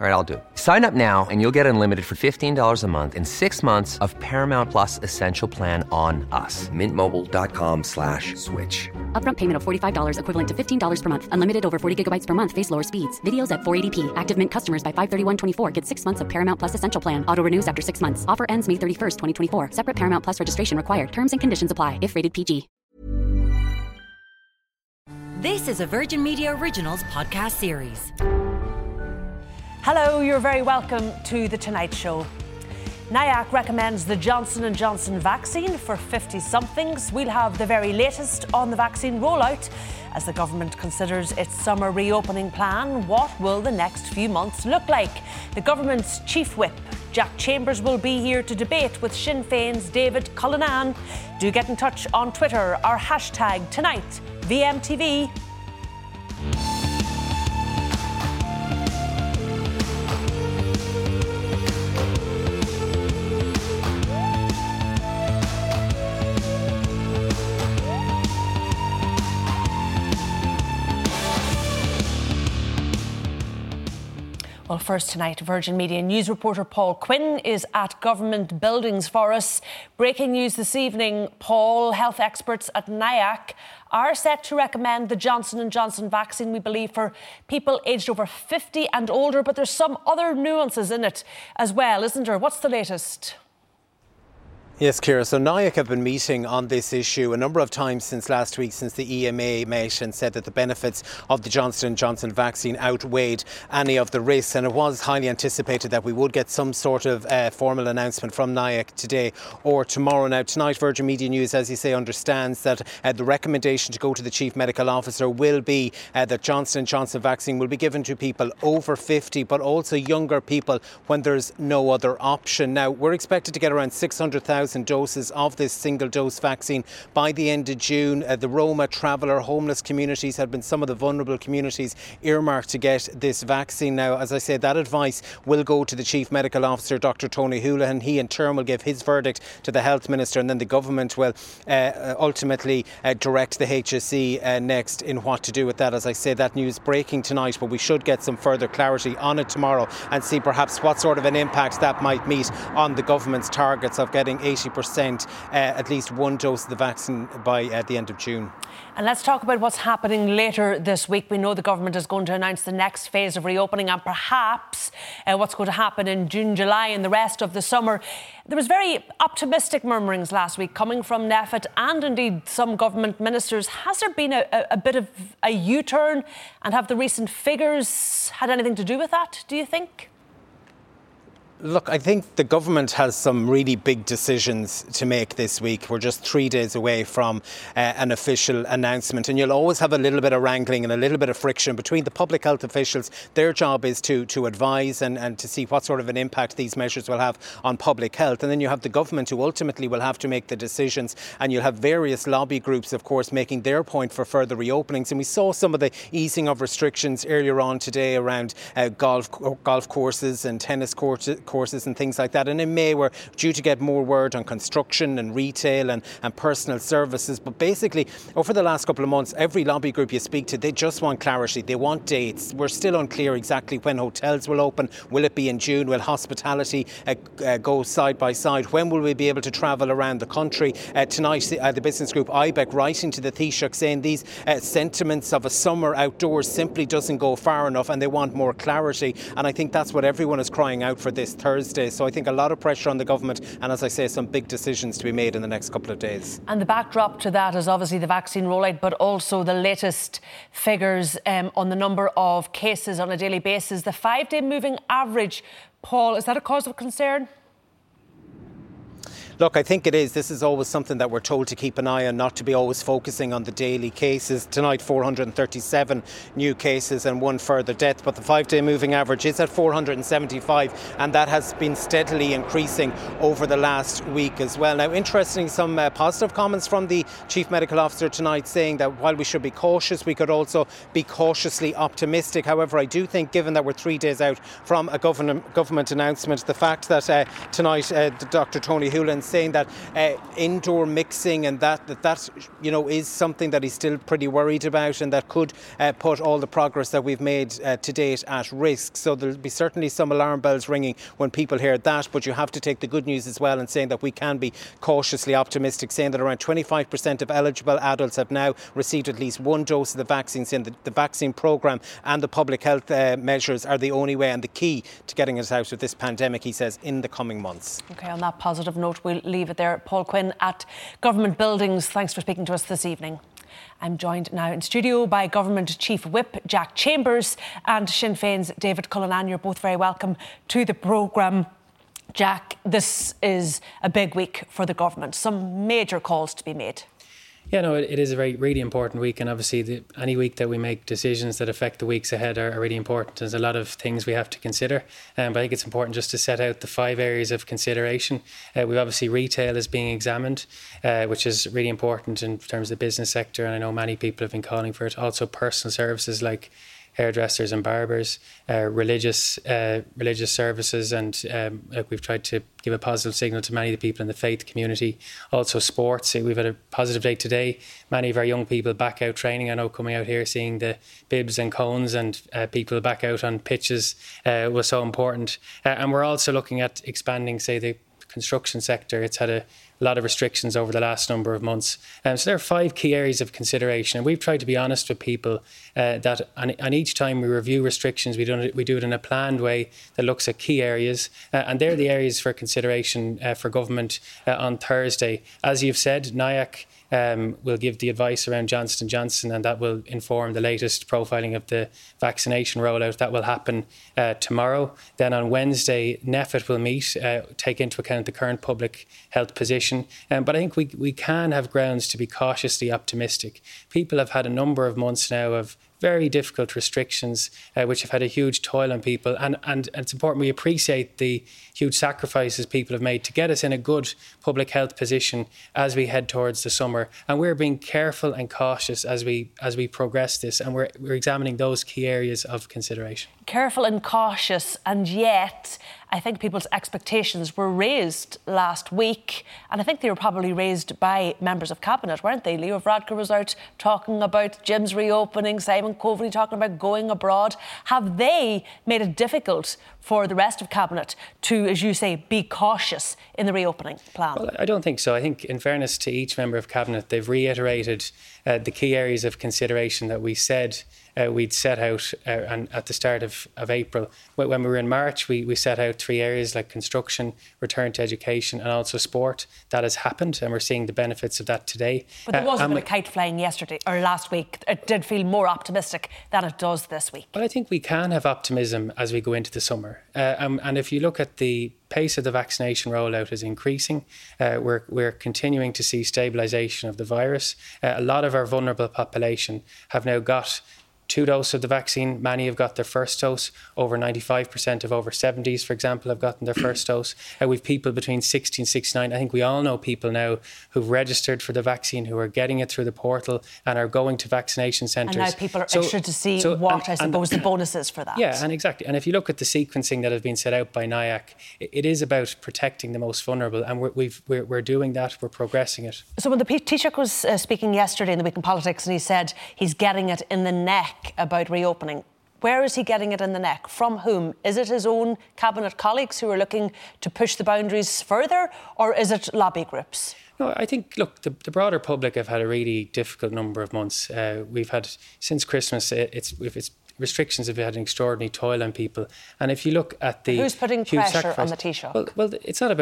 All right, I'll do it. Sign up now and you'll get unlimited for $15 a month and 6 months of Paramount Plus Essential Plan on us. MintMobile.com/switch. Upfront payment of $45 equivalent to $15 per month. Unlimited over 40 gigabytes per month. Face lower speeds. Videos at 480p. Active Mint customers by 531.24 get 6 months of Paramount Plus Essential Plan. Auto renews after 6 months. Offer ends May 31st, 2024. Separate Paramount Plus registration required. Terms and conditions apply if rated PG. This is a Virgin Media Originals podcast series. Hello, you're very welcome to The Tonight Show. NIAC recommends the Johnson & Johnson vaccine for 50-somethings. We'll have the very latest on the vaccine rollout as the government considers its summer reopening plan. What will the next few months look like? The government's chief whip, Jack Chambers, will be here to debate with Sinn Féin's David Cullinan. Do get in touch on Twitter, our hashtag Tonight VMTV. Well, first tonight, Virgin Media news reporter Paul Quinn is at government buildings for us. Breaking news this evening, Paul, health experts at NIAC are set to recommend the Johnson & Johnson vaccine, we believe, for people aged over 50 and older, but there's some other nuances in it as well, isn't there? What's the latest? Yes, Ciara. So NIAC have been meeting on this issue a number of times since last week, since the EMA met and said that the benefits of the Johnson & Johnson vaccine outweighed any of the risks. And it was highly anticipated that we would get some sort of formal announcement from NIAC today or tomorrow. Now, tonight, Virgin Media News, as you say, understands that the recommendation to go to the Chief Medical Officer will be that Johnson & Johnson vaccine will be given to people over 50, but also younger people when there's no other option. Now, we're expected to get around 600,000 doses of this single-dose vaccine by the end of June. The Roma, traveller, homeless communities had been some of the vulnerable communities earmarked to get this vaccine. Now, as I say, that advice will go to the Chief Medical Officer, Dr. Tony Holohan. He, in turn, will give his verdict to the Health Minister, and then the government will ultimately direct the HSE next in what to do with that. As I say, that news breaking tonight, but we should get some further clarity on it tomorrow and see perhaps what sort of an impact that might meet on the government's targets of getting 80% at least one dose of the vaccine by the end of June. And let's talk about what's happening later this week. We know the government is going to announce the next phase of reopening and perhaps what's going to happen in June, July and the rest of the summer. There was very optimistic murmurings last week coming from NPHET and indeed some government ministers. Has there been a bit of a U-turn, and have the recent figures had anything to do with that, do you think? Look, I think the government has some really big decisions to make this week. We're just 3 days away from an official announcement, and you'll always have a little bit of wrangling and a little bit of friction between the public health officials. Their job is to advise and to see what sort of an impact these measures will have on public health. And then you have the government, who ultimately will have to make the decisions, and you'll have various lobby groups, of course, making their point for further reopenings. And we saw some of the easing of restrictions earlier on today around golf courses and tennis courses and things like that. And in May, we're due to get more word on construction and retail and personal services. But basically, over the last couple of months, every lobby group you speak to, they just want clarity. They want dates. We're still unclear exactly when hotels will open. Will it be in June? Will hospitality go side by side? When will we be able to travel around the country? Tonight, the business group IBEC writing to the Taoiseach saying these sentiments of a summer outdoors simply doesn't go far enough, and they want more clarity. And I think that's what everyone is crying out for this Thursday. So I think a lot of pressure on the government, and as I say, some big decisions to be made in the next couple of days. And the backdrop to that is obviously the vaccine rollout, but also the latest figures on the number of cases on a daily basis. The 5-day moving average, Paul, is that a cause of concern? Look, I think it is. This is always something that we're told to keep an eye on, not to be always focusing on the daily cases. Tonight, 437 new cases and one further death. But the 5-day moving average is at 475, and that has been steadily increasing over the last week as well. Now, interestingly, some positive comments from the Chief Medical Officer tonight, saying that while we should be cautious, we could also be cautiously optimistic. However, I do think, given that we're 3 days out from a government announcement, the fact that tonight Dr. Tony Holohan saying that indoor mixing and that you know is something that he's still pretty worried about, and that could put all the progress that we've made to date at risk. So there'll be certainly some alarm bells ringing when people hear that, but you have to take the good news as well, and saying that we can be cautiously optimistic, saying that around 25% of eligible adults have now received at least one dose of the vaccine, saying that the vaccine programme and the public health measures are the only way and the key to getting us out of this pandemic, he says, in the coming months. OK, on that positive note, we'll leave it there. Paul Quinn at Government Buildings, thanks for speaking to us this evening. I'm joined now in studio by Government Chief Whip Jack Chambers and Sinn Féin's David Cullinan. You're both very welcome to the programme. Jack, this is a big week for the government. Some major calls to be made. Yeah, no, it is a very, really important week, and obviously any week that we make decisions that affect the weeks ahead are really important. There's a lot of things we have to consider, but I think it's important just to set out the five areas of consideration. We've obviously retail is being examined, which is really important in terms of the business sector, and I know many people have been calling for it. Also personal services like hairdressers and barbers, religious services, and like we've tried to give a positive signal to many of the people in the faith community. Also sports, we've had a positive day today. Many of our young people back out training. I know coming out here, seeing the bibs and cones and people back out on pitches was so important. And we're also looking at expanding, say, the construction sector. It's had a lot of restrictions over the last number of months. So there are five key areas of consideration, and we've tried to be honest with people that on each time we review restrictions, we do it in a planned way that looks at key areas, and they're the areas for consideration for government on Thursday. As you've said, NIAC will give the advice around Johnson & Johnson, and that will inform the latest profiling of the vaccination rollout. That will happen tomorrow. Then on Wednesday, NPHET will meet, take into account the current public health position. But I think we can have grounds to be cautiously optimistic. People have had a number of months now of very difficult restrictions, which have had a huge toll on people. And it's important we appreciate the huge sacrifices people have made to get us in a good public health position as we head towards the summer. And we're being careful and cautious as we progress this. And we're examining those key areas of consideration. Careful and cautious, and yet I think people's expectations were raised last week, and I think they were probably raised by members of Cabinet, weren't they? Leo Varadkar was out talking about gyms reopening, Simon Coveney talking about going abroad. Have they made it difficult for the rest of Cabinet to, as you say, be cautious in the reopening plan? Well, I don't think so. I think, in fairness to each member of Cabinet, they've reiterated the key areas of consideration that we said we'd set out and at the start of April. When we were in March, we set out three areas like construction, return to education, and also sport. That has happened, and we're seeing the benefits of that today. But there was a bit of kite flying yesterday or last week. It did feel more optimistic than it does this week. But I think we can have optimism as we go into the summer. And if you look at the pace of the vaccination rollout is increasing. We're continuing to see stabilisation of the virus. A lot of our vulnerable population have now got two doses of the vaccine. Many have got their first dose. Over 95% of over 70s, for example, have gotten their first dose. We've people between 60 and 69. I think we all know people now who've registered for the vaccine, who are getting it through the portal and are going to vaccination centres. And now people are extra to see the bonus is for that. Yeah, and exactly. And if you look at the sequencing that has been set out by NIAC, it is about protecting the most vulnerable. And we're doing that. We're progressing it. So when the Taoiseach was speaking yesterday in the Week in Politics, and he said he's getting it in the neck about reopening. Where is he getting it in the neck? From whom? Is it his own Cabinet colleagues who are looking to push the boundaries further, or is it lobby groups? No, I think, look, the broader public have had a really difficult number of months. We've had, since Christmas, restrictions have had an extraordinary toll on people, and if you look at the who's putting pressure on the Taoiseach? Well, it's not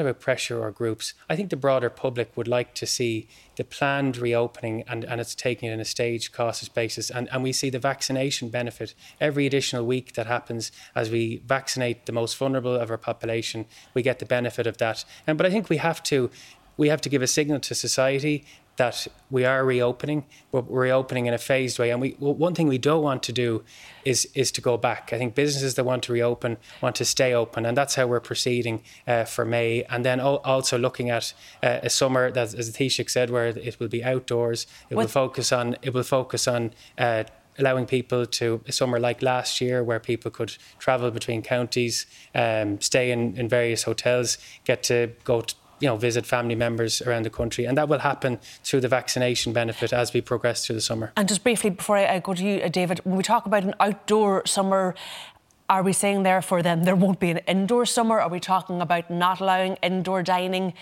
about pressure or groups. I think the broader public would like to see the planned reopening, and it's taking it in a staged, cautious basis, and we see the vaccination benefit every additional week that happens as we vaccinate the most vulnerable of our population. We get the benefit of that, but I think we have to give a signal to society that we are reopening, but we're reopening in a phased way. And one thing we don't want to do is to go back. I think businesses that want to reopen want to stay open, and that's how we're proceeding for May. And then also looking at a summer that, as the Taoiseach said, where it will be outdoors. It will focus on allowing people to a summer like last year, where people could travel between counties, stay in various hotels, get to go to you know, visit family members around the country. And that will happen through the vaccination benefit as we progress through the summer. And just briefly, before I go to you, David, when we talk about an outdoor summer, are we saying therefore then there won't be an indoor summer? Are we talking about not allowing indoor dining,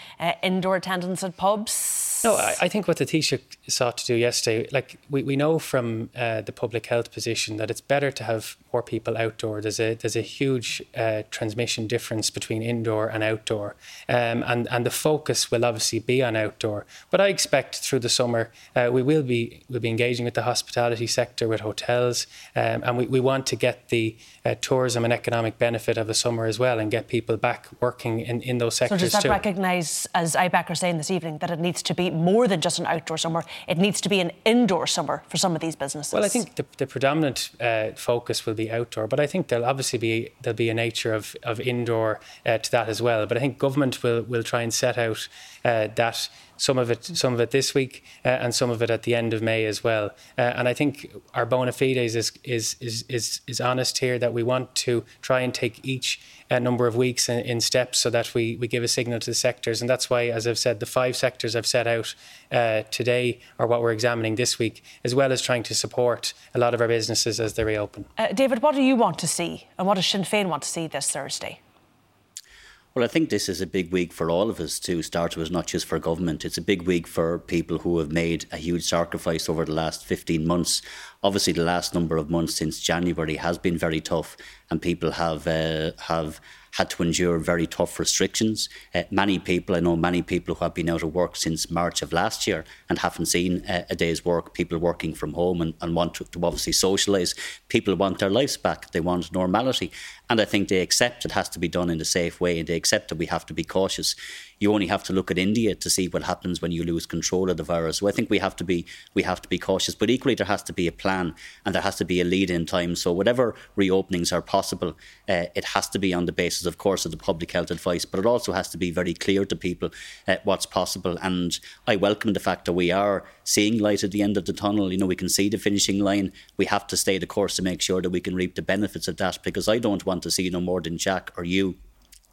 indoor attendance at pubs? No, I think what the Taoiseach sought to do yesterday, like we know from the public health position that it's better to have more people outdoor. There's a huge transmission difference between indoor and outdoor. And the focus will obviously be on outdoor. But I expect through the summer we'll be engaging with the hospitality sector, with hotels, and we want to get the tourism and economic benefit of the summer as well and get people back working in those sectors too. So does that recognise, as IBEC are saying this evening, that it needs to be more than just an outdoor summer, it needs to be an indoor summer for some of these businesses? Well, I think the predominant focus will be outdoor, but I think there'll be a nature of indoor to that as well. But I think government will try and set out that some of it this week and some of it at the end of May as well. And I think our bona fides is honest here, that we want to try and take each number of weeks in steps so that we give a signal to the sectors. And that's why, as I've said, the 5 sectors I've set out today are what we're examining this week, as well as trying to support a lot of our businesses as they reopen. David, what do you want to see, and what does Sinn Féin want to see this Thursday? Well, I think this is a big week for all of us to start with, not just for government. It's a big week for people who have made a huge sacrifice over the last 15 months. Obviously, the last number of months since January has been very tough, and people have had to endure very tough restrictions. I know many people who have been out of work since March of last year and haven't seen a day's work, people working from home and want to obviously socialise. People want their lives back. They want normality. And I think they accept it has to be done in a safe way, and they accept that we have to be cautious. You only have to look at India to see what happens when you lose control of the virus. So I think we have to be cautious. But equally, there has to be a plan and there has to be a lead in time. So whatever reopenings are possible, it has to be on the basis, of course, of the public health advice, but it also has to be very clear to people what's possible. And I welcome the fact that we are seeing light at the end of the tunnel. You know, we can see the finishing line. We have to stay the course to make sure that we can reap the benefits of that, because I don't want to see no more than Jack or you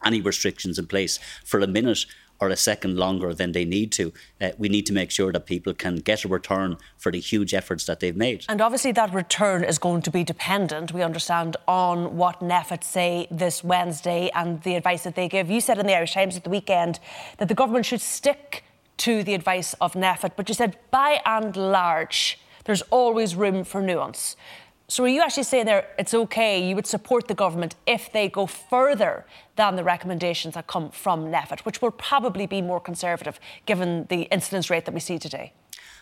any restrictions in place for a minute or a second longer than they need to. We need to make sure that people can get a return for the huge efforts that they've made. And obviously that return is going to be dependent, we understand, on what NPHET say this Wednesday and the advice that they give. You said in the Irish Times at the weekend that the government should stick to the advice of NPHET, but you said by and large there's always room for nuance. So are you actually saying there it's OK, you would support the government if they go further than the recommendations that come from NPHET, which will probably be more conservative given the incidence rate that we see today?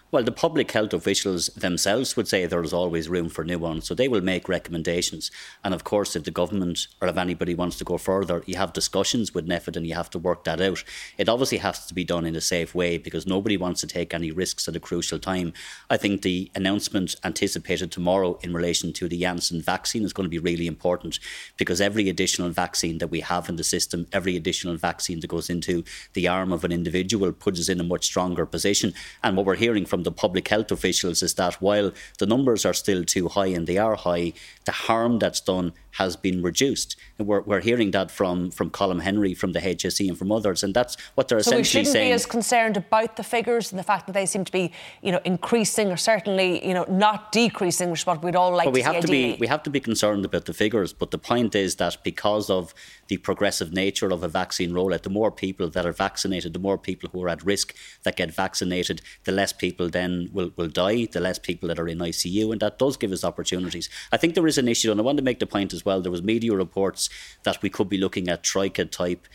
Well, the public health officials themselves would say there is always room for nuance, so they will make recommendations. And of course, if the government or if anybody wants to go further, you have discussions with NPHET and you have to work that out. It obviously has to be done in a safe way because nobody wants to take any risks at a crucial time. I think the announcement anticipated tomorrow in relation to the Janssen vaccine is going to be really important, because every additional vaccine that we have in the system, every additional vaccine that goes into the arm of an individual puts us in a much stronger position. And what we're hearing from the public health officials is that while the numbers are still too high, and they are high, the harm that's done has been reduced. And we're hearing that from Colm Henry, from the HSE and from others, and that's what they're essentially saying. So we shouldn't be as concerned about the figures and the fact that they seem to be, you know, increasing or certainly, you know, not decreasing, which is what we'd all like to see ideally. We have to be concerned about the figures, but the point is that because of the progressive nature of a vaccine rollout, the more people that are vaccinated, the more people who are at risk that get vaccinated, the less people then will die, the less people that are in ICU, and that does give us opportunities. I think there is an issue, and I want to make the point as well, there was media reports that we could be looking at troika-type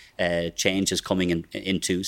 changes coming into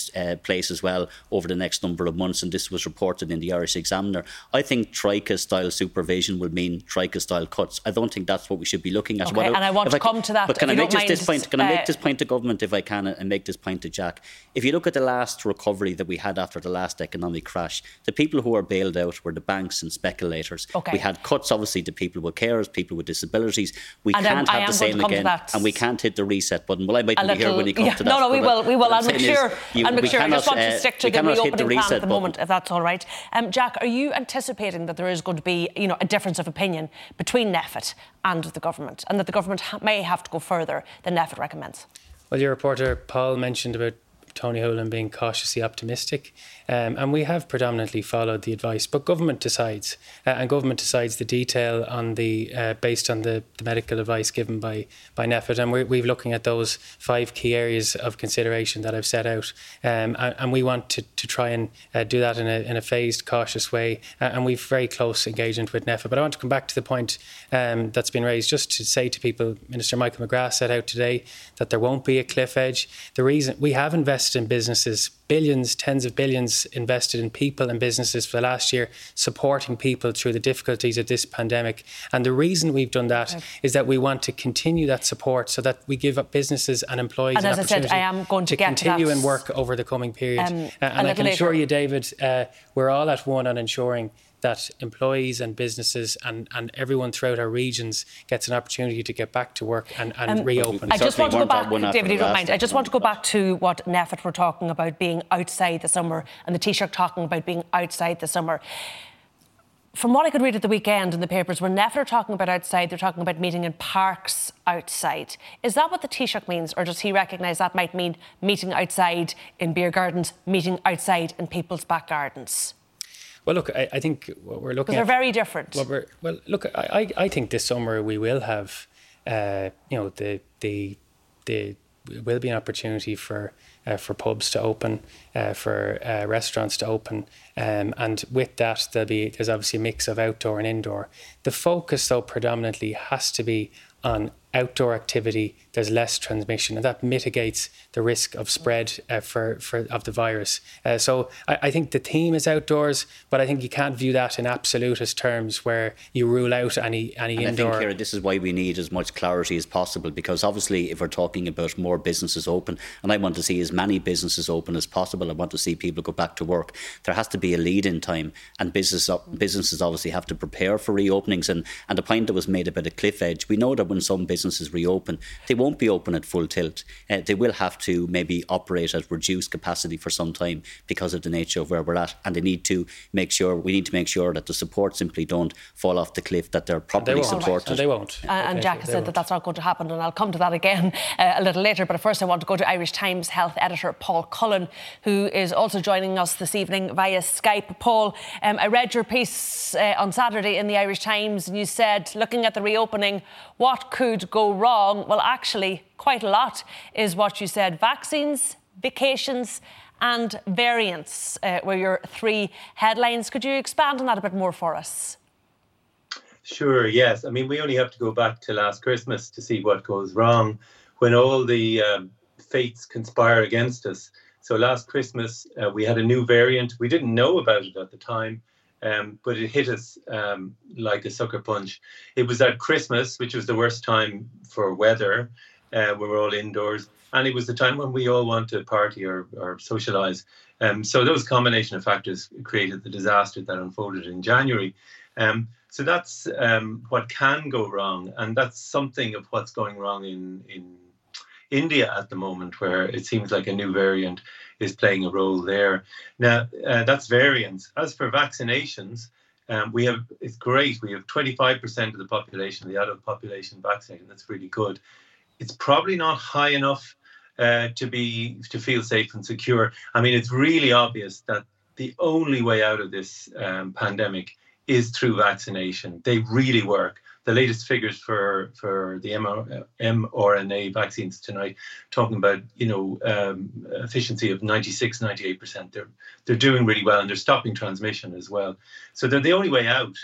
place as well over the next number of months, and this was reported in the Irish Examiner. I think troika-style supervision will mean troika-style cuts. I don't think that's what we should be looking at. Okay, and I want to come to that. But can I make just this point? Can I make this point to government, if I can, and make this point to Jack? If you look at the last recovery that we had after the last economic crash, the people who were bailed out were the banks and speculators. Okay. We had cuts, obviously, to people with carers, people with disabilities. And we can't hit the reset button. Well, I might be here when you come to that. No, we will. I'm sure. I just want to stick to the reopening plan at the moment, if that's all right. Jack, are you anticipating that there is going to be, you know, a difference of opinion between NPHET and the government, and that the government may have to go further than NPHET recommends? Well, your reporter Paul mentioned about Tony Holohan being cautiously optimistic. And we have predominantly followed the advice, but government decides, and government decides the detail on the based on the medical advice given by NPHET. And we're looking at those 5 key areas of consideration that I've set out. And we want to try and do that in a phased, cautious way. And we've very close engagement with NPHET. But I want to come back to the point that's been raised, just to say to people, Minister Michael McGrath set out today that there won't be a cliff edge. The reason we have invested in businesses, billions, tens of billions invested in people and businesses for the last year, supporting people through the difficulties of this pandemic. And the reason we've done that is that we want to continue that support so that we give up businesses and employees and an opportunity to continue and work over the coming period. And I can assure you, David, we're all at one on ensuring that employees and businesses and everyone throughout our regions gets an opportunity to get back to work and reopen. I just want to go back, David, you don't mind. I just want to go back to what NPHET were talking about being outside the summer and the Taoiseach talking about being outside the summer. From what I could read at the weekend in the papers, when NPHET are talking about outside, they're talking about meeting in parks outside. Is that what the Taoiseach means, or does he recognise that might mean meeting outside in beer gardens, meeting outside in people's back gardens? Well, look, I think what we're looking at... Because they're very different. I think this summer we will have, it will be an opportunity for pubs to open, for restaurants to open, and with that there's obviously a mix of outdoor and indoor. The focus, though, predominantly has to be on outdoor activity. There's less transmission, and that mitigates the risk of spread of the virus. So I think the theme is outdoors, but I think you can't view that in absolutist terms where you rule out any indoor. I think, Ciara, this is why we need as much clarity as possible, because obviously if we're talking about more businesses open, and I want to see as many businesses open as possible, I want to see people go back to work, there has to be a lead-in time, and businesses obviously have to prepare for reopenings. And the point that was made about a cliff edge, we know that when some businesses reopen, they won't be open at full tilt. They will have to maybe operate at reduced capacity for some time because of the nature of where we're at, and we need to make sure that the support simply don't fall off the cliff, that they're properly supported. And they won't. And Jack has said that that's not going to happen, and I'll come to that again a little later. But first I want to go to Irish Times health editor Paul Cullen, who is also joining us this evening via Skype. Paul, I read your piece on Saturday in the Irish Times, and you said, looking at the reopening, what could go wrong? Well, actually, quite a lot is what you said. Vaccines, vacations and variants were your 3 headlines. Could you expand on that a bit more for us? Sure, yes. I mean, we only have to go back to last Christmas to see what goes wrong when all the fates conspire against us. So last Christmas, we had a new variant. We didn't know about it at the time. But it hit us like a sucker punch. It was at Christmas, which was the worst time for weather. We were all indoors, and it was the time when we all want to party or socialise. So those combination of factors created the disaster that unfolded in January. So that's what can go wrong, and that's something of what's going wrong in India at the moment, where it seems like a new variant is playing a role there. Now, that's variants. As for vaccinations, it's great. We have 25% of the population, the adult population, vaccinated. That's really good. It's probably not high enough to feel safe and secure. I mean, it's really obvious that the only way out of this pandemic is through vaccination. They really work. The latest figures for the mRNA vaccines tonight, talking about efficiency of 96, 98%. They're doing really well, and they're stopping transmission as well. So they're the only way out.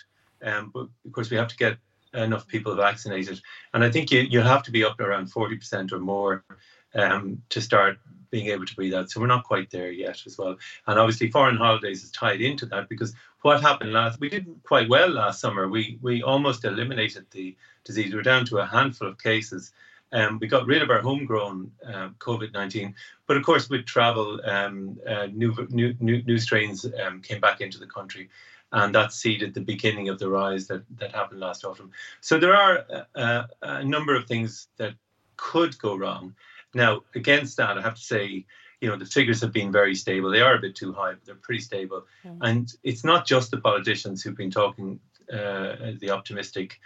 But of course, we have to get enough people vaccinated. And I think you'll have to be up around 40% or more to start being able to breathe out. So we're not quite there yet as well. And obviously foreign holidays is tied into that, because what happened we did quite well last summer. We almost eliminated the disease. We were down to a handful of cases. We got rid of our homegrown COVID-19. But of course, with travel, new strains came back into the country. And that seeded the beginning of the rise that happened last autumn. So there are a number of things that could go wrong. Now, against that, I have to say, the figures have been very stable. They are a bit too high, but they're pretty stable. Mm. And it's not just the politicians who've been talking the optimistic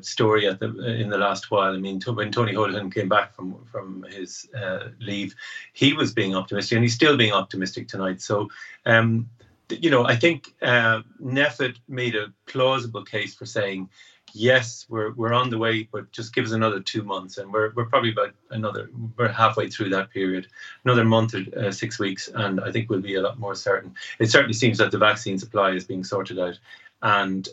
story at in the last while. I mean, when Tony Holohan came back from his leave, he was being optimistic, and he's still being optimistic tonight. So, you know, I think NPHET made a plausible case for saying, yes, we're on the way, but just give us another 2 months, and we're probably about we're halfway through that period, another month or 6 weeks, and I think we'll be a lot more certain. It certainly seems that the vaccine supply is being sorted out, and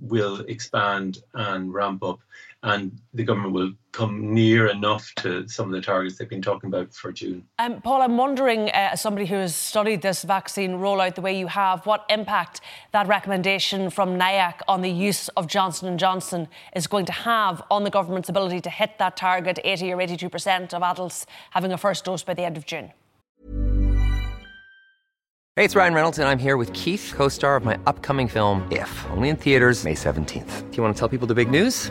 will expand and ramp up, and the government will come near enough to some of the targets they've been talking about for June. Paul, I'm wondering, as somebody who has studied this vaccine rollout the way you have, what impact that recommendation from NIAC on the use of Johnson & Johnson is going to have on the government's ability to hit that target, 80 or 82% of adults having a first dose by the end of June? Hey, it's Ryan Reynolds, and I'm here with Keith, co-star of my upcoming film, If, only in theaters May 17th. Do you want to tell people the big news?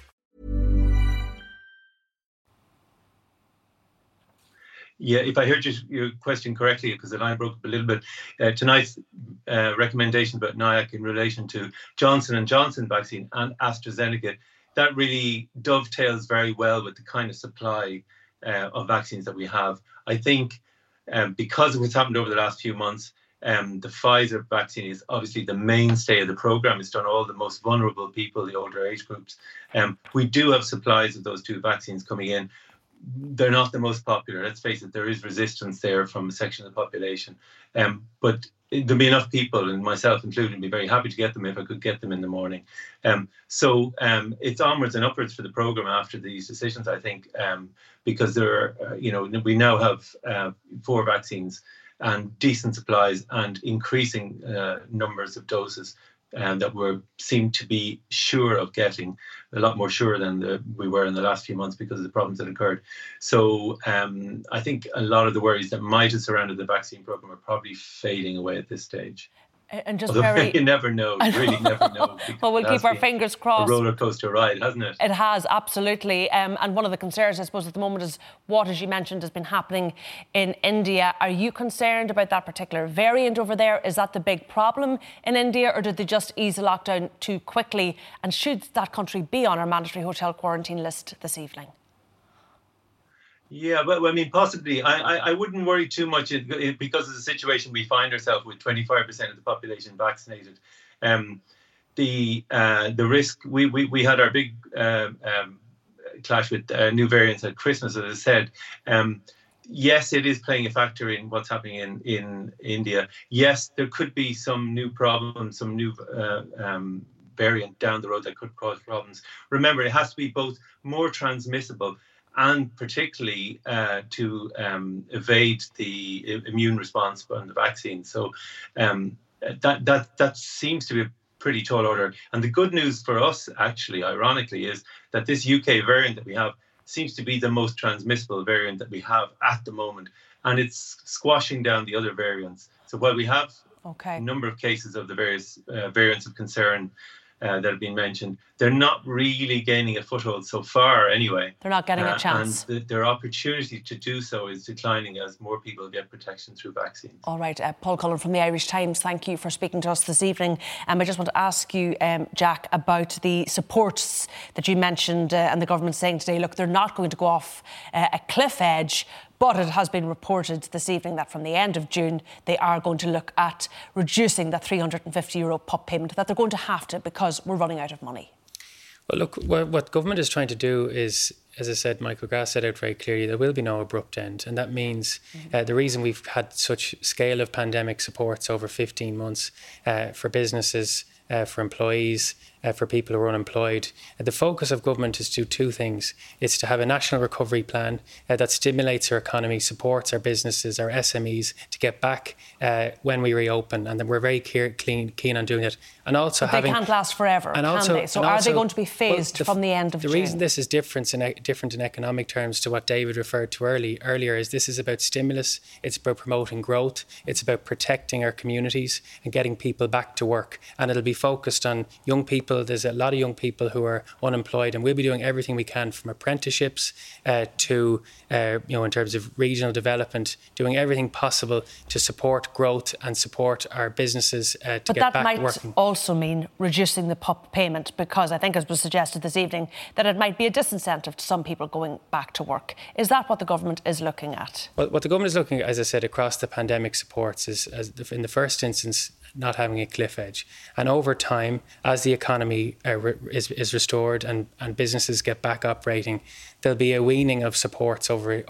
Yeah, if I heard your question correctly, because the line broke up a little bit, tonight's recommendation about NIAC in relation to Johnson & Johnson vaccine and AstraZeneca, that really dovetails very well with the kind of supply of vaccines that we have. I think because of what's happened over the last few months, the Pfizer vaccine is obviously the mainstay of the program. It's done all the most vulnerable people, the older age groups. We do have supplies of those two vaccines coming in. They're not the most popular. Let's face it, there is resistance there from a section of the population. But there'll be enough people, and myself included, would be very happy to get them if I could get them in the morning. So it's onwards and upwards for the programme after these decisions, I think, because there are, we now have 4 vaccines and decent supplies and increasing numbers of doses that we seem to be sure of getting, a lot more sure than we were in the last few months because of the problems that occurred. So I think a lot of the worries that might have surrounded the vaccine program are probably fading away at this stage. And just you never know, really never know. Well, we'll keep our fingers crossed. A roller coaster ride, hasn't it? It has, absolutely. And one of the concerns, I suppose, at the moment is what, as you mentioned, has been happening in India. Are you concerned about that particular variant over there? Is that the big problem in India, or did they just ease the lockdown too quickly? And should that country be on our mandatory hotel quarantine list this evening? Yeah, well, I mean, possibly. I wouldn't worry too much because of the situation we find ourselves with 25% of the population vaccinated. The risk, we had our big clash with new variants at Christmas, as I said. Yes, it is playing a factor in what's happening in India. Yes, there could be some new problems, some new variant down the road that could cause problems. Remember, it has to be both more transmissible and particularly to evade the immune response from the vaccine. So that seems to be a pretty tall order. And the good news for us, actually, ironically, is that this UK variant that we have seems to be the most transmissible variant that we have at the moment. And it's squashing down the other variants. So while we have a number of cases of the various variants of concern that have been mentioned, they're not really gaining a foothold so far anyway. They're not getting a chance. And their opportunity to do so is declining as more people get protection through vaccines. All right, Paul Cullen from the Irish Times, thank you for speaking to us this evening. I just want to ask you, Jack, about the supports that you mentioned and the government saying today, look, they're not going to go off a cliff edge, but it has been reported this evening that from the end of June, they are going to look at reducing that €350 pop payment that they're going to have to because we're running out of money. But look, what government is trying to do is, as I said, Michael Grass set out very clearly, there will be no abrupt end. And that means the reason we've had such scale of pandemic supports over 15 months for businesses, for employees, for people who are unemployed. The focus of government is to do two things. It's to have a national recovery plan that stimulates our economy, supports our businesses, our SMEs to get back when we reopen. And then we're very keen on doing it. And also but having... They can't last forever, and also, can they? So and are also, they going to be phased from the end of June? The reason this is different in economic terms to what David referred to earlier is this is about stimulus, it's about promoting growth, it's about protecting our communities and getting people back to work. And it'll be focused on young people. There's a lot of young people who are unemployed, and we'll be doing everything we can from apprenticeships to, in terms of regional development, doing everything possible to support growth and support our businesses to get back to working. But that might also mean reducing the PUP payment, because I think, as was suggested this evening, that it might be a disincentive to some people going back to work. Is that what the government is looking at? Well, what the government is looking at, as I said, across the pandemic supports is, in the first instance, not having a cliff edge. And over time, as the economy is restored and businesses get back operating, there'll be a weaning of supports over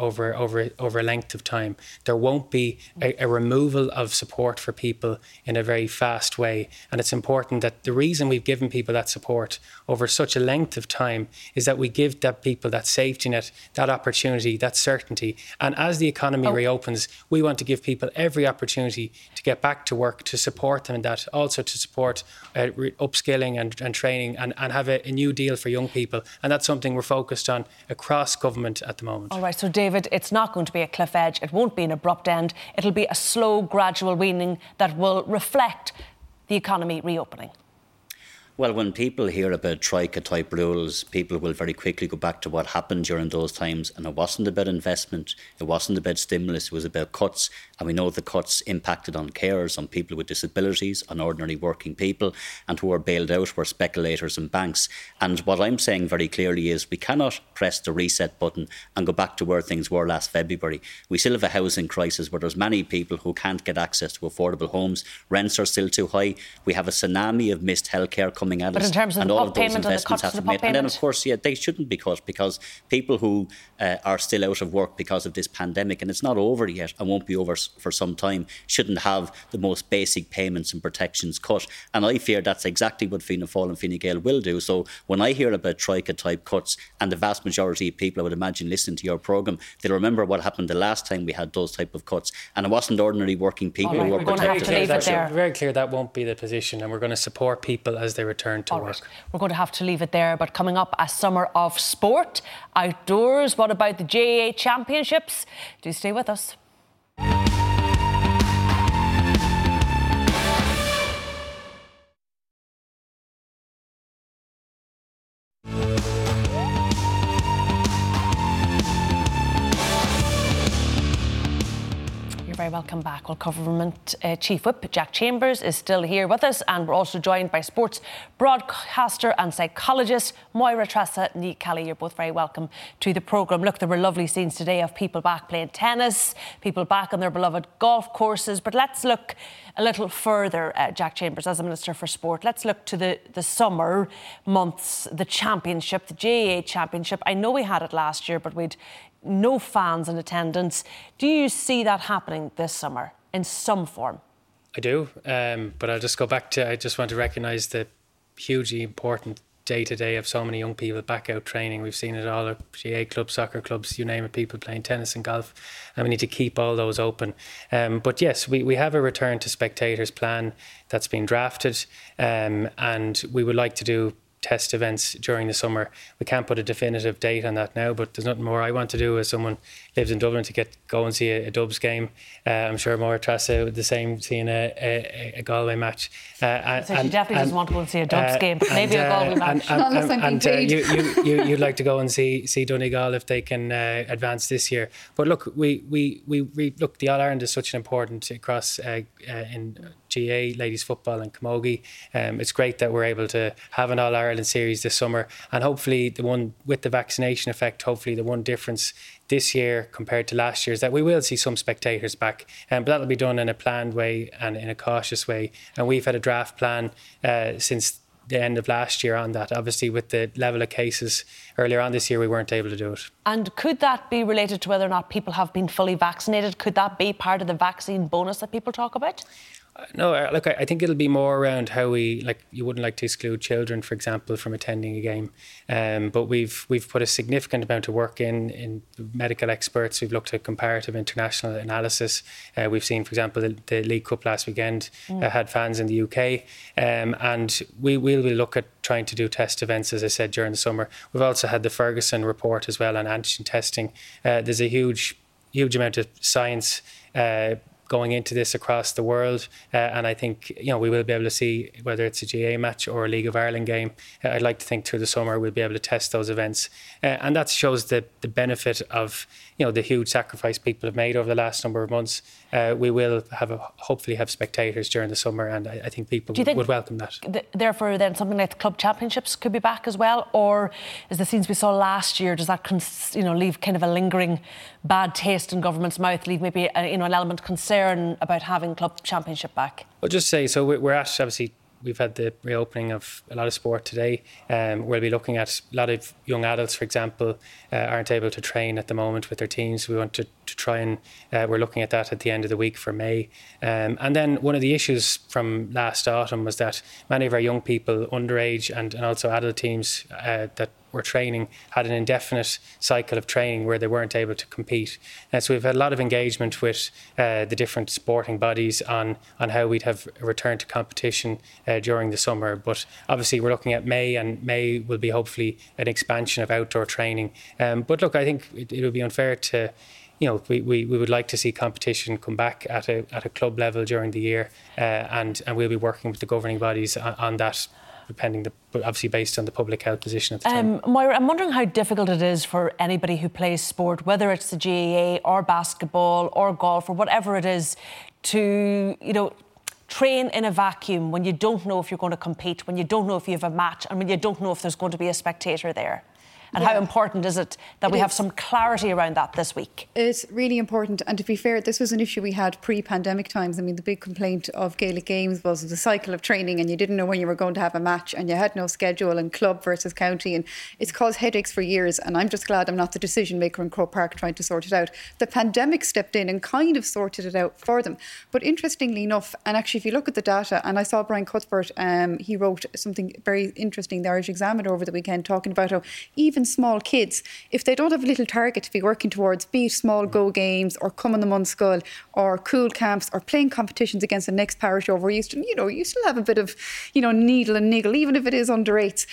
a length of time. There won't be a removal of support for people in a very fast way. And it's important that the reason we've given people that support over such a length of time is that we give that people that safety net, that opportunity, that certainty. And as the economy reopens, we want to give people every opportunity to get back to work, to support them in that, also to support upskilling and training and have a new deal for young people. And that's something we're focused on across government at the moment. All right, so David, it's not going to be a cliff edge. It won't be an abrupt end. It'll be a slow, gradual weaning that will reflect the economy reopening. Well, when people hear about troika-type rules, people will very quickly go back to what happened during those times. And it wasn't about investment. It wasn't about stimulus. It was about cuts. And we know the cuts impacted on carers, on people with disabilities, on ordinary working people, and who were bailed out were speculators and banks. And what I'm saying very clearly is we cannot press the reset button and go back to where things were last February. We still have a housing crisis where there's many people who can't get access to affordable homes. Rents are still too high. We have a tsunami of missed healthcare coming at us, and all of those investments have to be made. And then, of course, they shouldn't be cut, because people who are still out of work because of this pandemic, and it's not over yet and won't be over for some time, shouldn't have the most basic payments and protections cut. And I fear that's exactly what Fianna Fáil and Fine Gael will do. So when I hear about troika-type cuts, and the vast majority of people, I would imagine, listening to your programme, they'll remember what happened the last time we had those type of cuts. And it wasn't ordinary working people who were protected. Very clear that won't be the position, and we're going to support people as they return to work. We're going to have to leave it there, but coming up, a summer of sport, outdoors, what about the GAA championships? Do stay with us. Very welcome back. Well, Government Chief Whip Jack Chambers is still here with us, and we're also joined by sports broadcaster and psychologist Máire Treasa Ní Cheallaigh. You're both very welcome to the programme. Look, there were lovely scenes today of people back playing tennis, people back on their beloved golf courses, but let's look a little further, Jack Chambers, as the Minister for Sport. Let's look to the summer months, the championship, the GAA championship. I know we had it last year, but we'd no fans in attendance. Do you see that happening this summer in some form? I do, but I'll just go back to, I just want to recognise the hugely important day-to-day of so many young people back out training. We've seen it all at GAA clubs, soccer clubs, you name it, people playing tennis and golf, and we need to keep all those open. But yes, we have a return to spectators plan that's been drafted, and we would like to do test events during the summer. We can't put a definitive date on that now, but there's nothing more I want to do as someone lives in Dublin to go and see a Dubs game. I'm sure Máire Treasa the same, seeing a Galway match. So she definitely doesn't want to go and see a Dubs game, but maybe a Galway match. You'd like to go and see Donegal if they can advance this year. But look, we the All-Ireland is such an important across in GAA, ladies football and Camogie. It's great that we're able to have an All-Ireland series this summer, and hopefully the one with the vaccination effect, hopefully the one difference this year compared to last year is that we will see some spectators back, but that'll be done in a planned way and in a cautious way. And we've had a draft plan since the end of last year on that. Obviously, with the level of cases earlier on this year, we weren't able to do it. And could that be related to whether or not people have been fully vaccinated? Could that be part of the vaccine bonus that people talk about? No, look, I think it'll be more around how we, like, you wouldn't like to exclude children, for example, from attending a game. But we've put a significant amount of work in medical experts. We've looked at comparative international analysis. We've seen, for example, the League Cup last weekend had fans in the UK. And we'll look at trying to do test events, as I said, during the summer. We've also had the Ferguson report as well on antigen testing. There's a huge amount of science going into this across the world. And I think, you know, we will be able to see whether it's a GAA match or a League of Ireland game. I'd like to think through the summer we'll be able to test those events. And that shows the benefit of, you know, the huge sacrifice people have made over the last number of months. We will have hopefully have spectators during the summer, and I think people would welcome that. Therefore, then something like the club championships could be back as well, or as the scenes we saw last year, does that leave kind of a lingering bad taste in government's mouth, leave maybe an element of concern about having club championship back? I'll just say, so we're at, obviously, we've had the reopening of a lot of sport today. We'll be looking at a lot of young adults, for example, aren't able to train at the moment with their teams. We want to try and we're looking at that at the end of the week for May. And then one of the issues from last autumn was that many of our young people, underage and also adult teams that were training, had an indefinite cycle of training where they weren't able to compete. And so we've had a lot of engagement with the different sporting bodies on how we'd have a return to competition during the summer. But obviously we're looking at May, and May will be hopefully an expansion of outdoor training. But look, I think it would be unfair to... You know, we would like to see competition come back at a club level during the year, and we'll be working with the governing bodies on that, obviously based on the public health position at the time. Máire, I'm wondering how difficult it is for anybody who plays sport, whether it's the GAA or basketball or golf or whatever it is, to, you know, train in a vacuum when you don't know if you're going to compete, when you don't know if you have a match, and when you don't know if there's going to be a spectator there. And how important is it that we have some clarity around that this week? It's really important. And to be fair, this was an issue we had pre-pandemic times. I mean, the big complaint of Gaelic games was the cycle of training, and you didn't know when you were going to have a match, and you had no schedule, and club versus county. And it's caused headaches for years. And I'm just glad I'm not the decision maker in Croke Park trying to sort it out. The pandemic stepped in and kind of sorted it out for them. But interestingly enough, and actually if you look at the data, and I saw Brian Cuthbert, he wrote something very interesting, the Irish Examiner over the weekend, talking about how even small kids, if they don't have a little target to be working towards, be it small go games or come on the month school or cool camps or playing competitions against the next parish over, you still have a bit of, needle and niggle, even if it is under eights.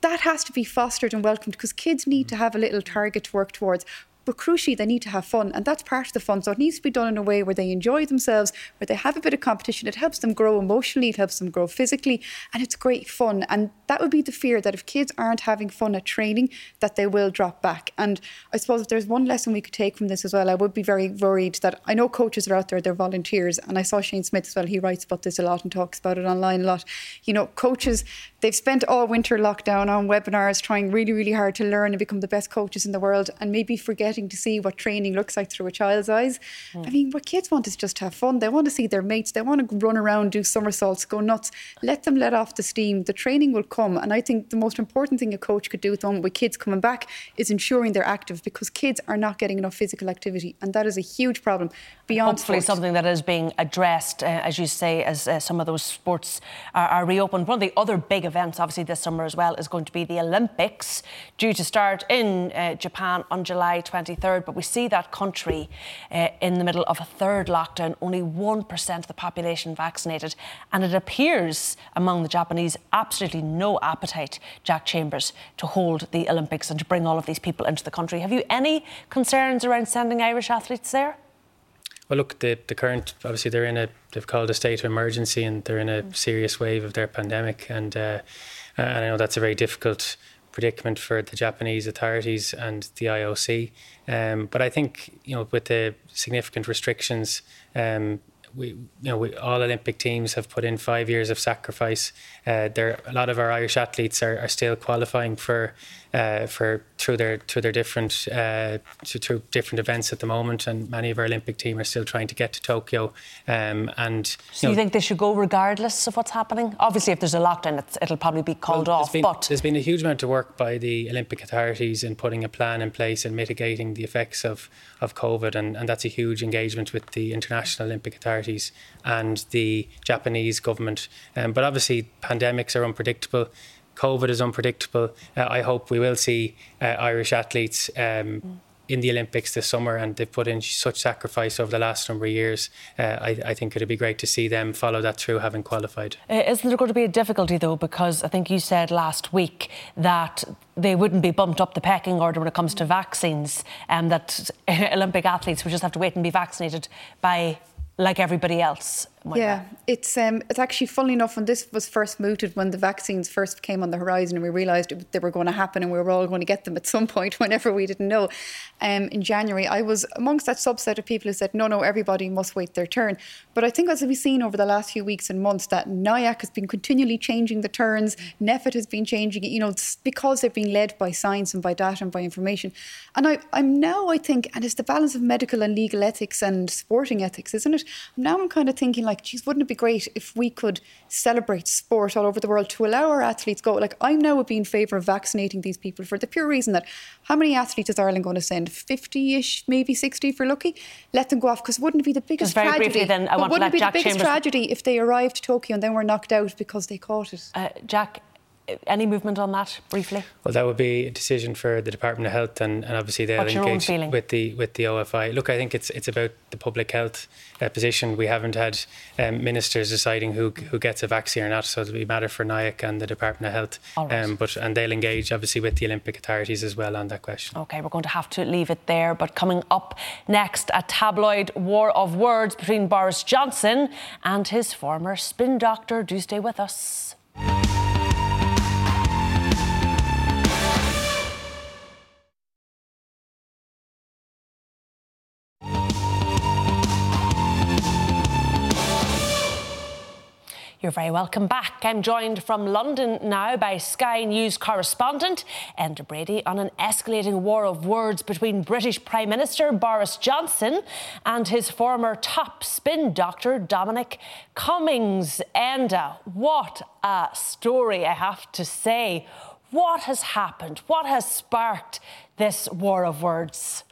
That has to be fostered and welcomed, because kids need to have a little target to work towards. But crucially, they need to have fun, and that's part of the fun. So it needs to be done in a way where they enjoy themselves, where they have a bit of competition. It helps them grow emotionally, it helps them grow physically, and it's great fun. And that would be the fear, that if kids aren't having fun at training, that they will drop back. And I suppose if there's one lesson we could take from this as well, I would be very worried that, I know coaches are out there, they're volunteers, and I saw Shane Smith as well, he writes about this a lot and talks about it online a lot. You know, coaches, they've spent all winter lockdown on webinars trying really, really hard to learn and become the best coaches in the world, and maybe forget to see what training looks like through a child's eyes. I mean, what kids want is just to have fun. They want to see their mates. They want to run around, do somersaults, go nuts. Let them let off the steam. The training will come. And I think the most important thing a coach could do at the moment with kids coming back is ensuring they're active, because kids are not getting enough physical activity. And that is a huge problem. Beyond hopefully sports, something that is being addressed, as you say, as some of those sports are reopened. One of the other big events, obviously, this summer as well, is going to be the Olympics, due to start in Japan on July 20th. 23rd, but we see that country in the middle of a third lockdown, only 1% of the population vaccinated, and it appears among the Japanese absolutely no appetite, Jack Chambers, to hold the Olympics and to bring all of these people into the country. Have you any concerns around sending Irish athletes there? Well, look, the current, obviously they've called a state of emergency, and they're in a serious wave of their pandemic, and I know that's a very difficult predicament for the Japanese authorities and the IOC. But I think, you know, with the significant restrictions, we all Olympic teams have put in 5 years of sacrifice. A lot of our Irish athletes are still qualifying for through different events at the moment, and many of our Olympic team are still trying to get to Tokyo. So you think they should go regardless of what's happening? Obviously, if there's a lockdown, it'll probably be called off. But there's been a huge amount of work by the Olympic authorities in putting a plan in place and mitigating the effects of COVID, and that's a huge engagement with the International Olympic authorities and the Japanese government. But obviously, pandemics are unpredictable. COVID is unpredictable. I hope we will see Irish athletes in the Olympics this summer, and they've put in such sacrifice over the last number of years. I think it'd be great to see them follow that through, having qualified. Isn't there going to be a difficulty, though, because I think you said last week that they wouldn't be bumped up the pecking order when it comes to vaccines, and that Olympic athletes would just have to wait and be vaccinated by... like everybody else. Yeah, it's actually, funnily enough, when this was first mooted, when the vaccines first came on the horizon and we realised they were going to happen and we were all going to get them at some point whenever we didn't know, in January, I was amongst that subset of people who said, no, everybody must wait their turn. But I think, as we've seen over the last few weeks and months, that NIAC has been continually changing the turns, NPHET has been changing it, because they've been led by science and by data and by information. And I think it's the balance of medical and legal ethics and sporting ethics, isn't it? Now I'm kind of thinking, wouldn't it be great if we could celebrate sport all over the world to allow our athletes go? I now would be in favour of vaccinating these people for the pure reason that how many athletes is Ireland going to send? 50-ish, maybe 60 if we're lucky? Let them go off, because wouldn't it be the biggest tragedy? Briefly, then, tragedy if they arrived to Tokyo and then were knocked out because they caught it? Jack, any movement on that, briefly? Well, that would be a decision for the Department of Health, and obviously they'll engage with the OFI. Look, I think it's about the public health position. We haven't had ministers deciding who gets a vaccine or not, so it'll be a matter for NIAC and the Department of Health. All right. And they'll engage, obviously, with the Olympic authorities as well on that question. OK, we're going to have to leave it there, but coming up next, a tabloid war of words between Boris Johnson and his former spin doctor. Do stay with us. You're very welcome back. I'm joined from London now by Sky News correspondent Enda Brady on an escalating war of words between British Prime Minister Boris Johnson and his former top spin doctor Dominic Cummings. Enda, what a story, I have to say. What has happened? What has sparked this war of words?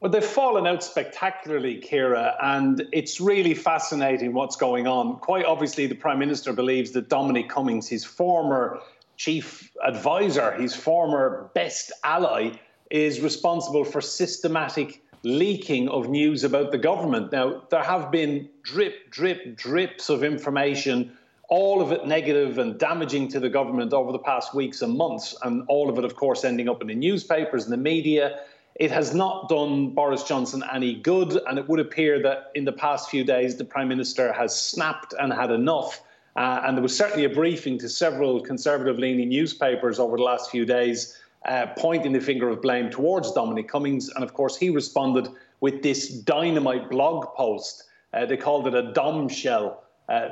Well, they've fallen out spectacularly, Ciara, and it's really fascinating what's going on. Quite obviously, the Prime Minister believes that Dominic Cummings, his former chief advisor, his former best ally, is responsible for systematic leaking of news about the government. Now, there have been drips of information, all of it negative and damaging to the government over the past weeks and months, and all of it, of course, ending up in the newspapers and the media. It has not done Boris Johnson any good, and it would appear that in the past few days the Prime Minister has snapped and had enough. And there was certainly a briefing to several Conservative-leaning newspapers over the last few days pointing the finger of blame towards Dominic Cummings. And, of course, he responded with this dynamite blog post. They called it a dom shell.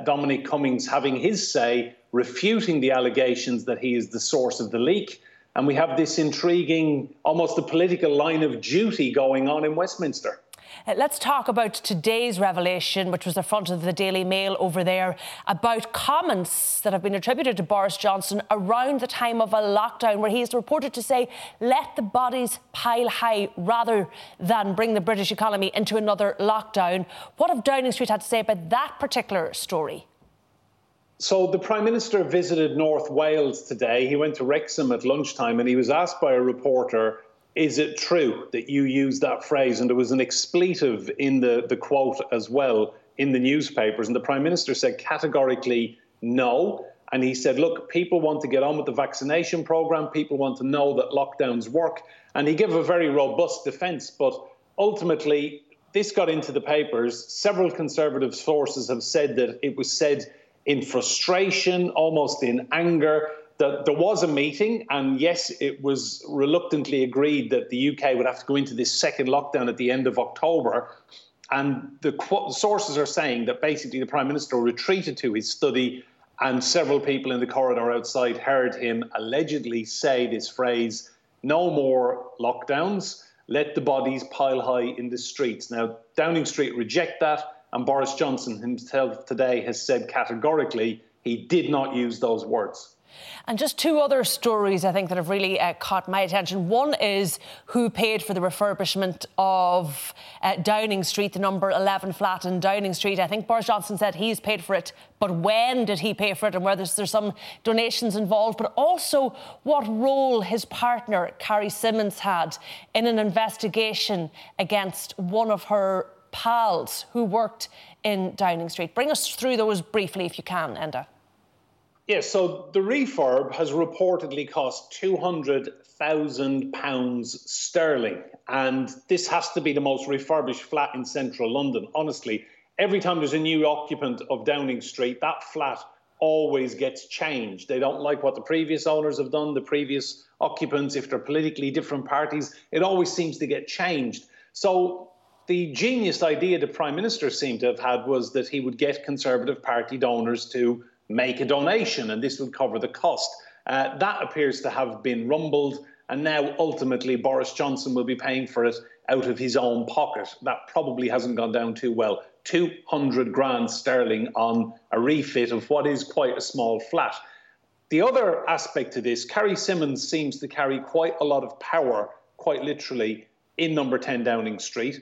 Dominic Cummings having his say, refuting the allegations that he is the source of the leak. And we have this intriguing, almost a political line of duty going on in Westminster. Let's talk about today's revelation, which was the front of the Daily Mail over there, about comments that have been attributed to Boris Johnson around the time of a lockdown, where he is reported to say, let the bodies pile high rather than bring the British economy into another lockdown. What have Downing Street had to say about that particular story? So the Prime Minister visited North Wales today. He went to Wrexham at lunchtime and he was asked by a reporter, is it true that you used that phrase? And there was an expletive in the quote as well in the newspapers. And the Prime Minister said categorically no. And he said, look, people want to get on with the vaccination programme. People want to know that lockdowns work. And he gave a very robust defence. But ultimately, this got into the papers. Several Conservative sources have said that it was said in frustration, almost in anger, that there was a meeting. And yes, it was reluctantly agreed that the UK would have to go into this second lockdown at the end of October. And the sources are saying that basically the Prime Minister retreated to his study and several people in the corridor outside heard him allegedly say this phrase, "No more lockdowns, let the bodies pile high in the streets." Now, Downing Street reject that, and Boris Johnson himself today has said categorically he did not use those words. And just two other stories, I think, that have really caught my attention. One is who paid for the refurbishment of Downing Street, the number 11 flat in Downing Street. I think Boris Johnson said he's paid for it, but when did he pay for it, and whether there's some donations involved, but also what role his partner, Carrie Symonds, had in an investigation against one of her pals who worked in Downing Street. Bring us through those briefly, if you can, Enda. Yes, so the refurb has reportedly cost £200,000 sterling, and this has to be the most refurbished flat in central London. Honestly, every time there's a new occupant of Downing Street, that flat always gets changed. They don't like what the previous owners have done, the previous occupants, if they're politically different parties, it always seems to get changed. So the genius idea the Prime Minister seemed to have had was that he would get Conservative Party donors to make a donation, and this would cover the cost. That appears to have been rumbled, and now ultimately Boris Johnson will be paying for it out of his own pocket. That probably hasn't gone down too well. 200 grand sterling on a refit of what is quite a small flat. The other aspect to this, Carrie Symonds seems to carry quite a lot of power, quite literally, in number 10 Downing Street.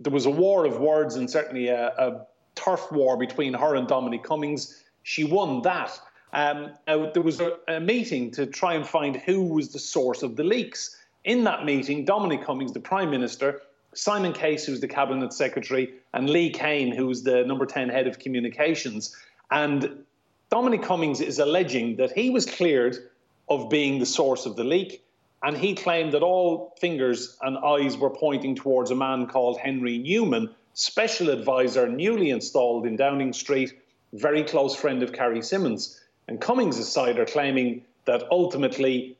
There was a war of words and certainly a turf war between her and Dominic Cummings. She won that. There was a meeting to try and find who was the source of the leaks. In that meeting, Dominic Cummings, the Prime Minister, Simon Case, who's the Cabinet Secretary, and Lee Kane, who's the number 10 head of communications. And Dominic Cummings is alleging that he was cleared of being the source of the leak, and he claimed that all fingers and eyes were pointing towards a man called Henry Newman, special advisor, newly installed in Downing Street, very close friend of Carrie Symonds. And Cummings' side are claiming that ultimately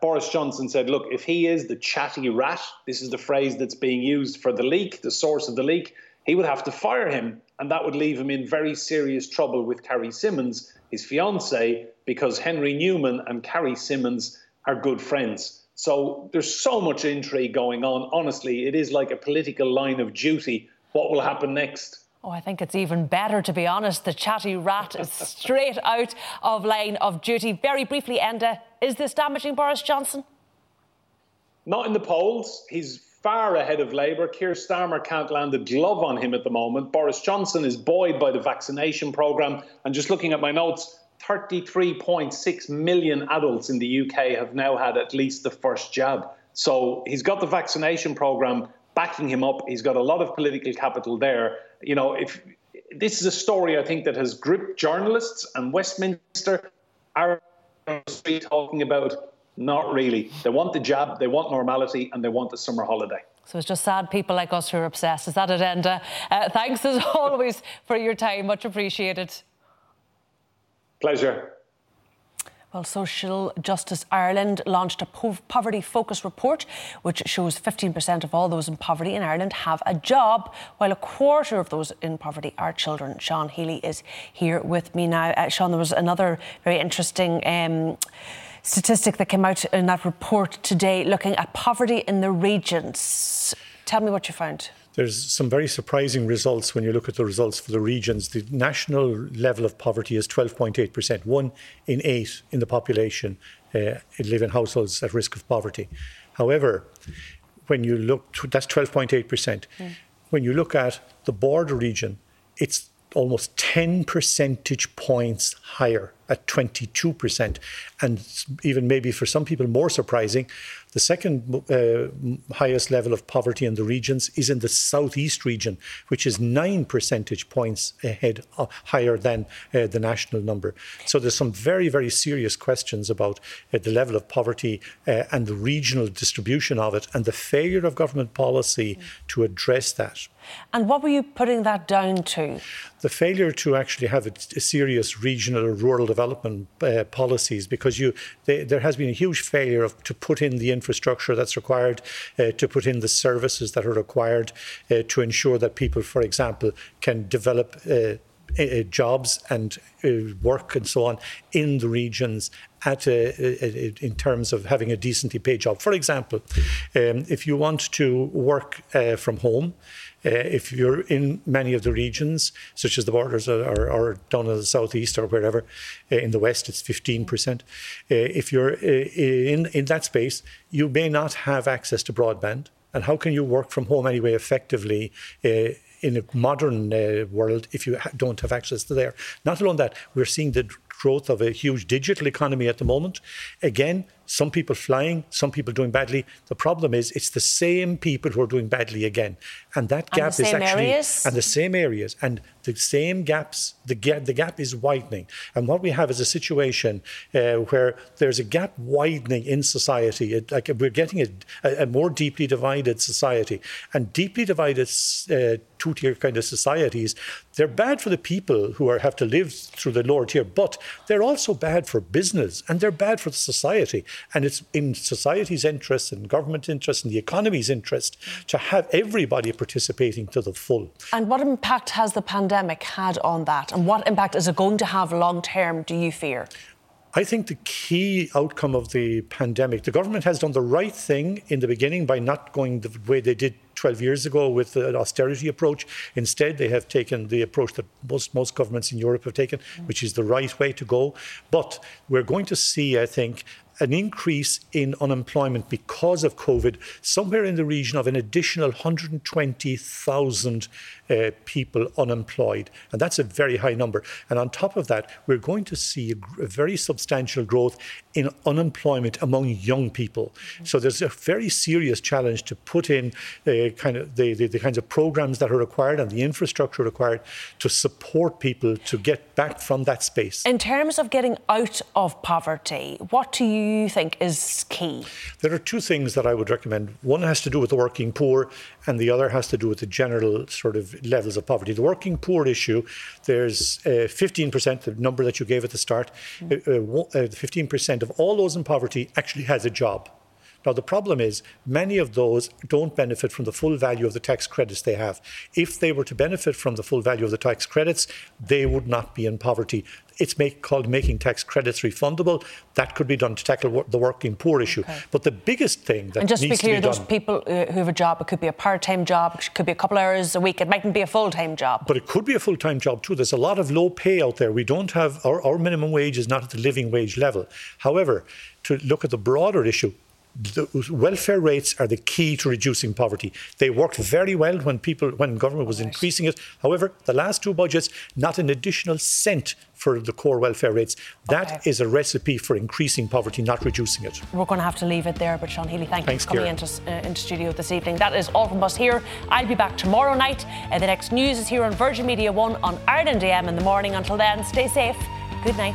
Boris Johnson said, look, if he is the chatty rat, this is the phrase that's being used for the leak, the source of the leak, he would have to fire him. And that would leave him in very serious trouble with Carrie Symonds, his fiancée, because Henry Newman and Carrie Symonds are good friends. So there's so much intrigue going on. Honestly, it is like a political line of duty. What will happen next? Oh, I think it's even better, to be honest. The chatty rat is straight out of line of duty. Very briefly, Enda, is this damaging Boris Johnson? Not in the polls. He's far ahead of Labour. Keir Starmer can't land a glove on him at the moment. Boris Johnson is buoyed by the vaccination programme. And just looking at my notes, 33.6 million adults in the UK have now had at least the first jab. So he's got the vaccination programme backing him up. He's got a lot of political capital there. You know, if this is a story, I think, that has gripped journalists, and Westminster are talking about not really. They want the jab, they want normality, and they want the summer holiday. So it's just sad people like us who are obsessed. Is that it, Enda? Thanks, as always, for your time. Much appreciated. Pleasure. Well, Social Justice Ireland launched a poverty-focused report which shows 15% of all those in poverty in Ireland have a job, while a quarter of those in poverty are children. Sean Healy is here with me now. Sean, there was another very interesting statistic that came out in that report today looking at poverty in the regions. Tell me what you found. There's some very surprising results when you look at the results for the regions. The national level of poverty is 12.8%. 1 in 8 in the population live in households at risk of poverty. However, when you look, that's 12.8%. When you look at the border region, it's almost 10 percentage points higher at 22%. And even maybe for some people more surprising, the second highest level of poverty in the regions is in the southeast region, which is 9 percentage points ahead higher than the national number. So there's some very, very serious questions about the level of poverty and the regional distribution of it and the failure of government policy to address that. And what were you putting that down to? The failure to actually have a serious regional or rural development policies, because there has been a huge failure to put in the infrastructure that's required, to put in the services that are required to ensure that people, for example, can develop jobs and work and so on in the regions in terms of having a decently paid job. For example, if you want to work from home, if you're in many of the regions, such as the borders or down in the southeast or wherever, in the west it's 15%. If you're in that space, you may not have access to broadband. And how can you work from home anyway effectively in a modern world if you don't have access to there? Not alone that, we're seeing the growth of a huge digital economy at the moment. Again, some people flying, some people doing badly. The problem is it's the same people who are doing badly again. And that gap is actually... And the same areas. And the same gaps, the gap is widening. And what we have is a situation where there's a gap widening in society. We're getting a more deeply divided society. And deeply divided two-tier kind of societies, they're bad for the people who have to live through the lower tier, but they're also bad for business and they're bad for the society. And it's in society's interest and government interest and the economy's interest to have everybody participating to the full. And what impact has the pandemic had on that? And what impact is it going to have long term, do you fear? I think the key outcome of the pandemic, the government has done the right thing in the beginning by not going the way they did 12 years ago with an austerity approach. Instead, they have taken the approach that most governments in Europe have taken, which is the right way to go. But we're going to see, I think, an increase in unemployment because of COVID, somewhere in the region of an additional 120,000 people unemployed. And that's a very high number. And on top of that, we're going to see a very substantial growth in unemployment among young people. Mm-hmm. So there's a very serious challenge to put in the kinds of programs that are required and the infrastructure required to support people to get back from that space. In terms of getting out of poverty, what do you think is key? There are two things that I would recommend. One has to do with the working poor and the other has to do with the general sort of levels of poverty. The working poor issue, there's 15%, the number that you gave at the start, 15% of all those in poverty actually has a job. Now, the problem is many of those don't benefit from the full value of the tax credits they have. If they were to benefit from the full value of the tax credits, they would not be in poverty. It's called making tax credits refundable. That could be done to tackle the working poor issue. Okay. But the biggest thing that needs to be done... And just to be clear, those people who have a job, it could be a part-time job, it could be a couple of hours a week, it mightn't be a full-time job. But it could be a full-time job too. There's a lot of low pay out there. We don't have... Our minimum wage is not at the living wage level. However, to look at the broader issue, the welfare rates are the key to reducing poverty. They worked very well when government was increasing it. However, the last two budgets, not an additional cent for the core welfare rates. That is a recipe for increasing poverty, not reducing it. We're going to have to leave it there, but Sean Healy, thanks for coming into studio this evening. That is all from us here. I'll be back tomorrow night. The next news is here on Virgin Media 1 on Ireland AM in the morning. Until then, stay safe. Good night.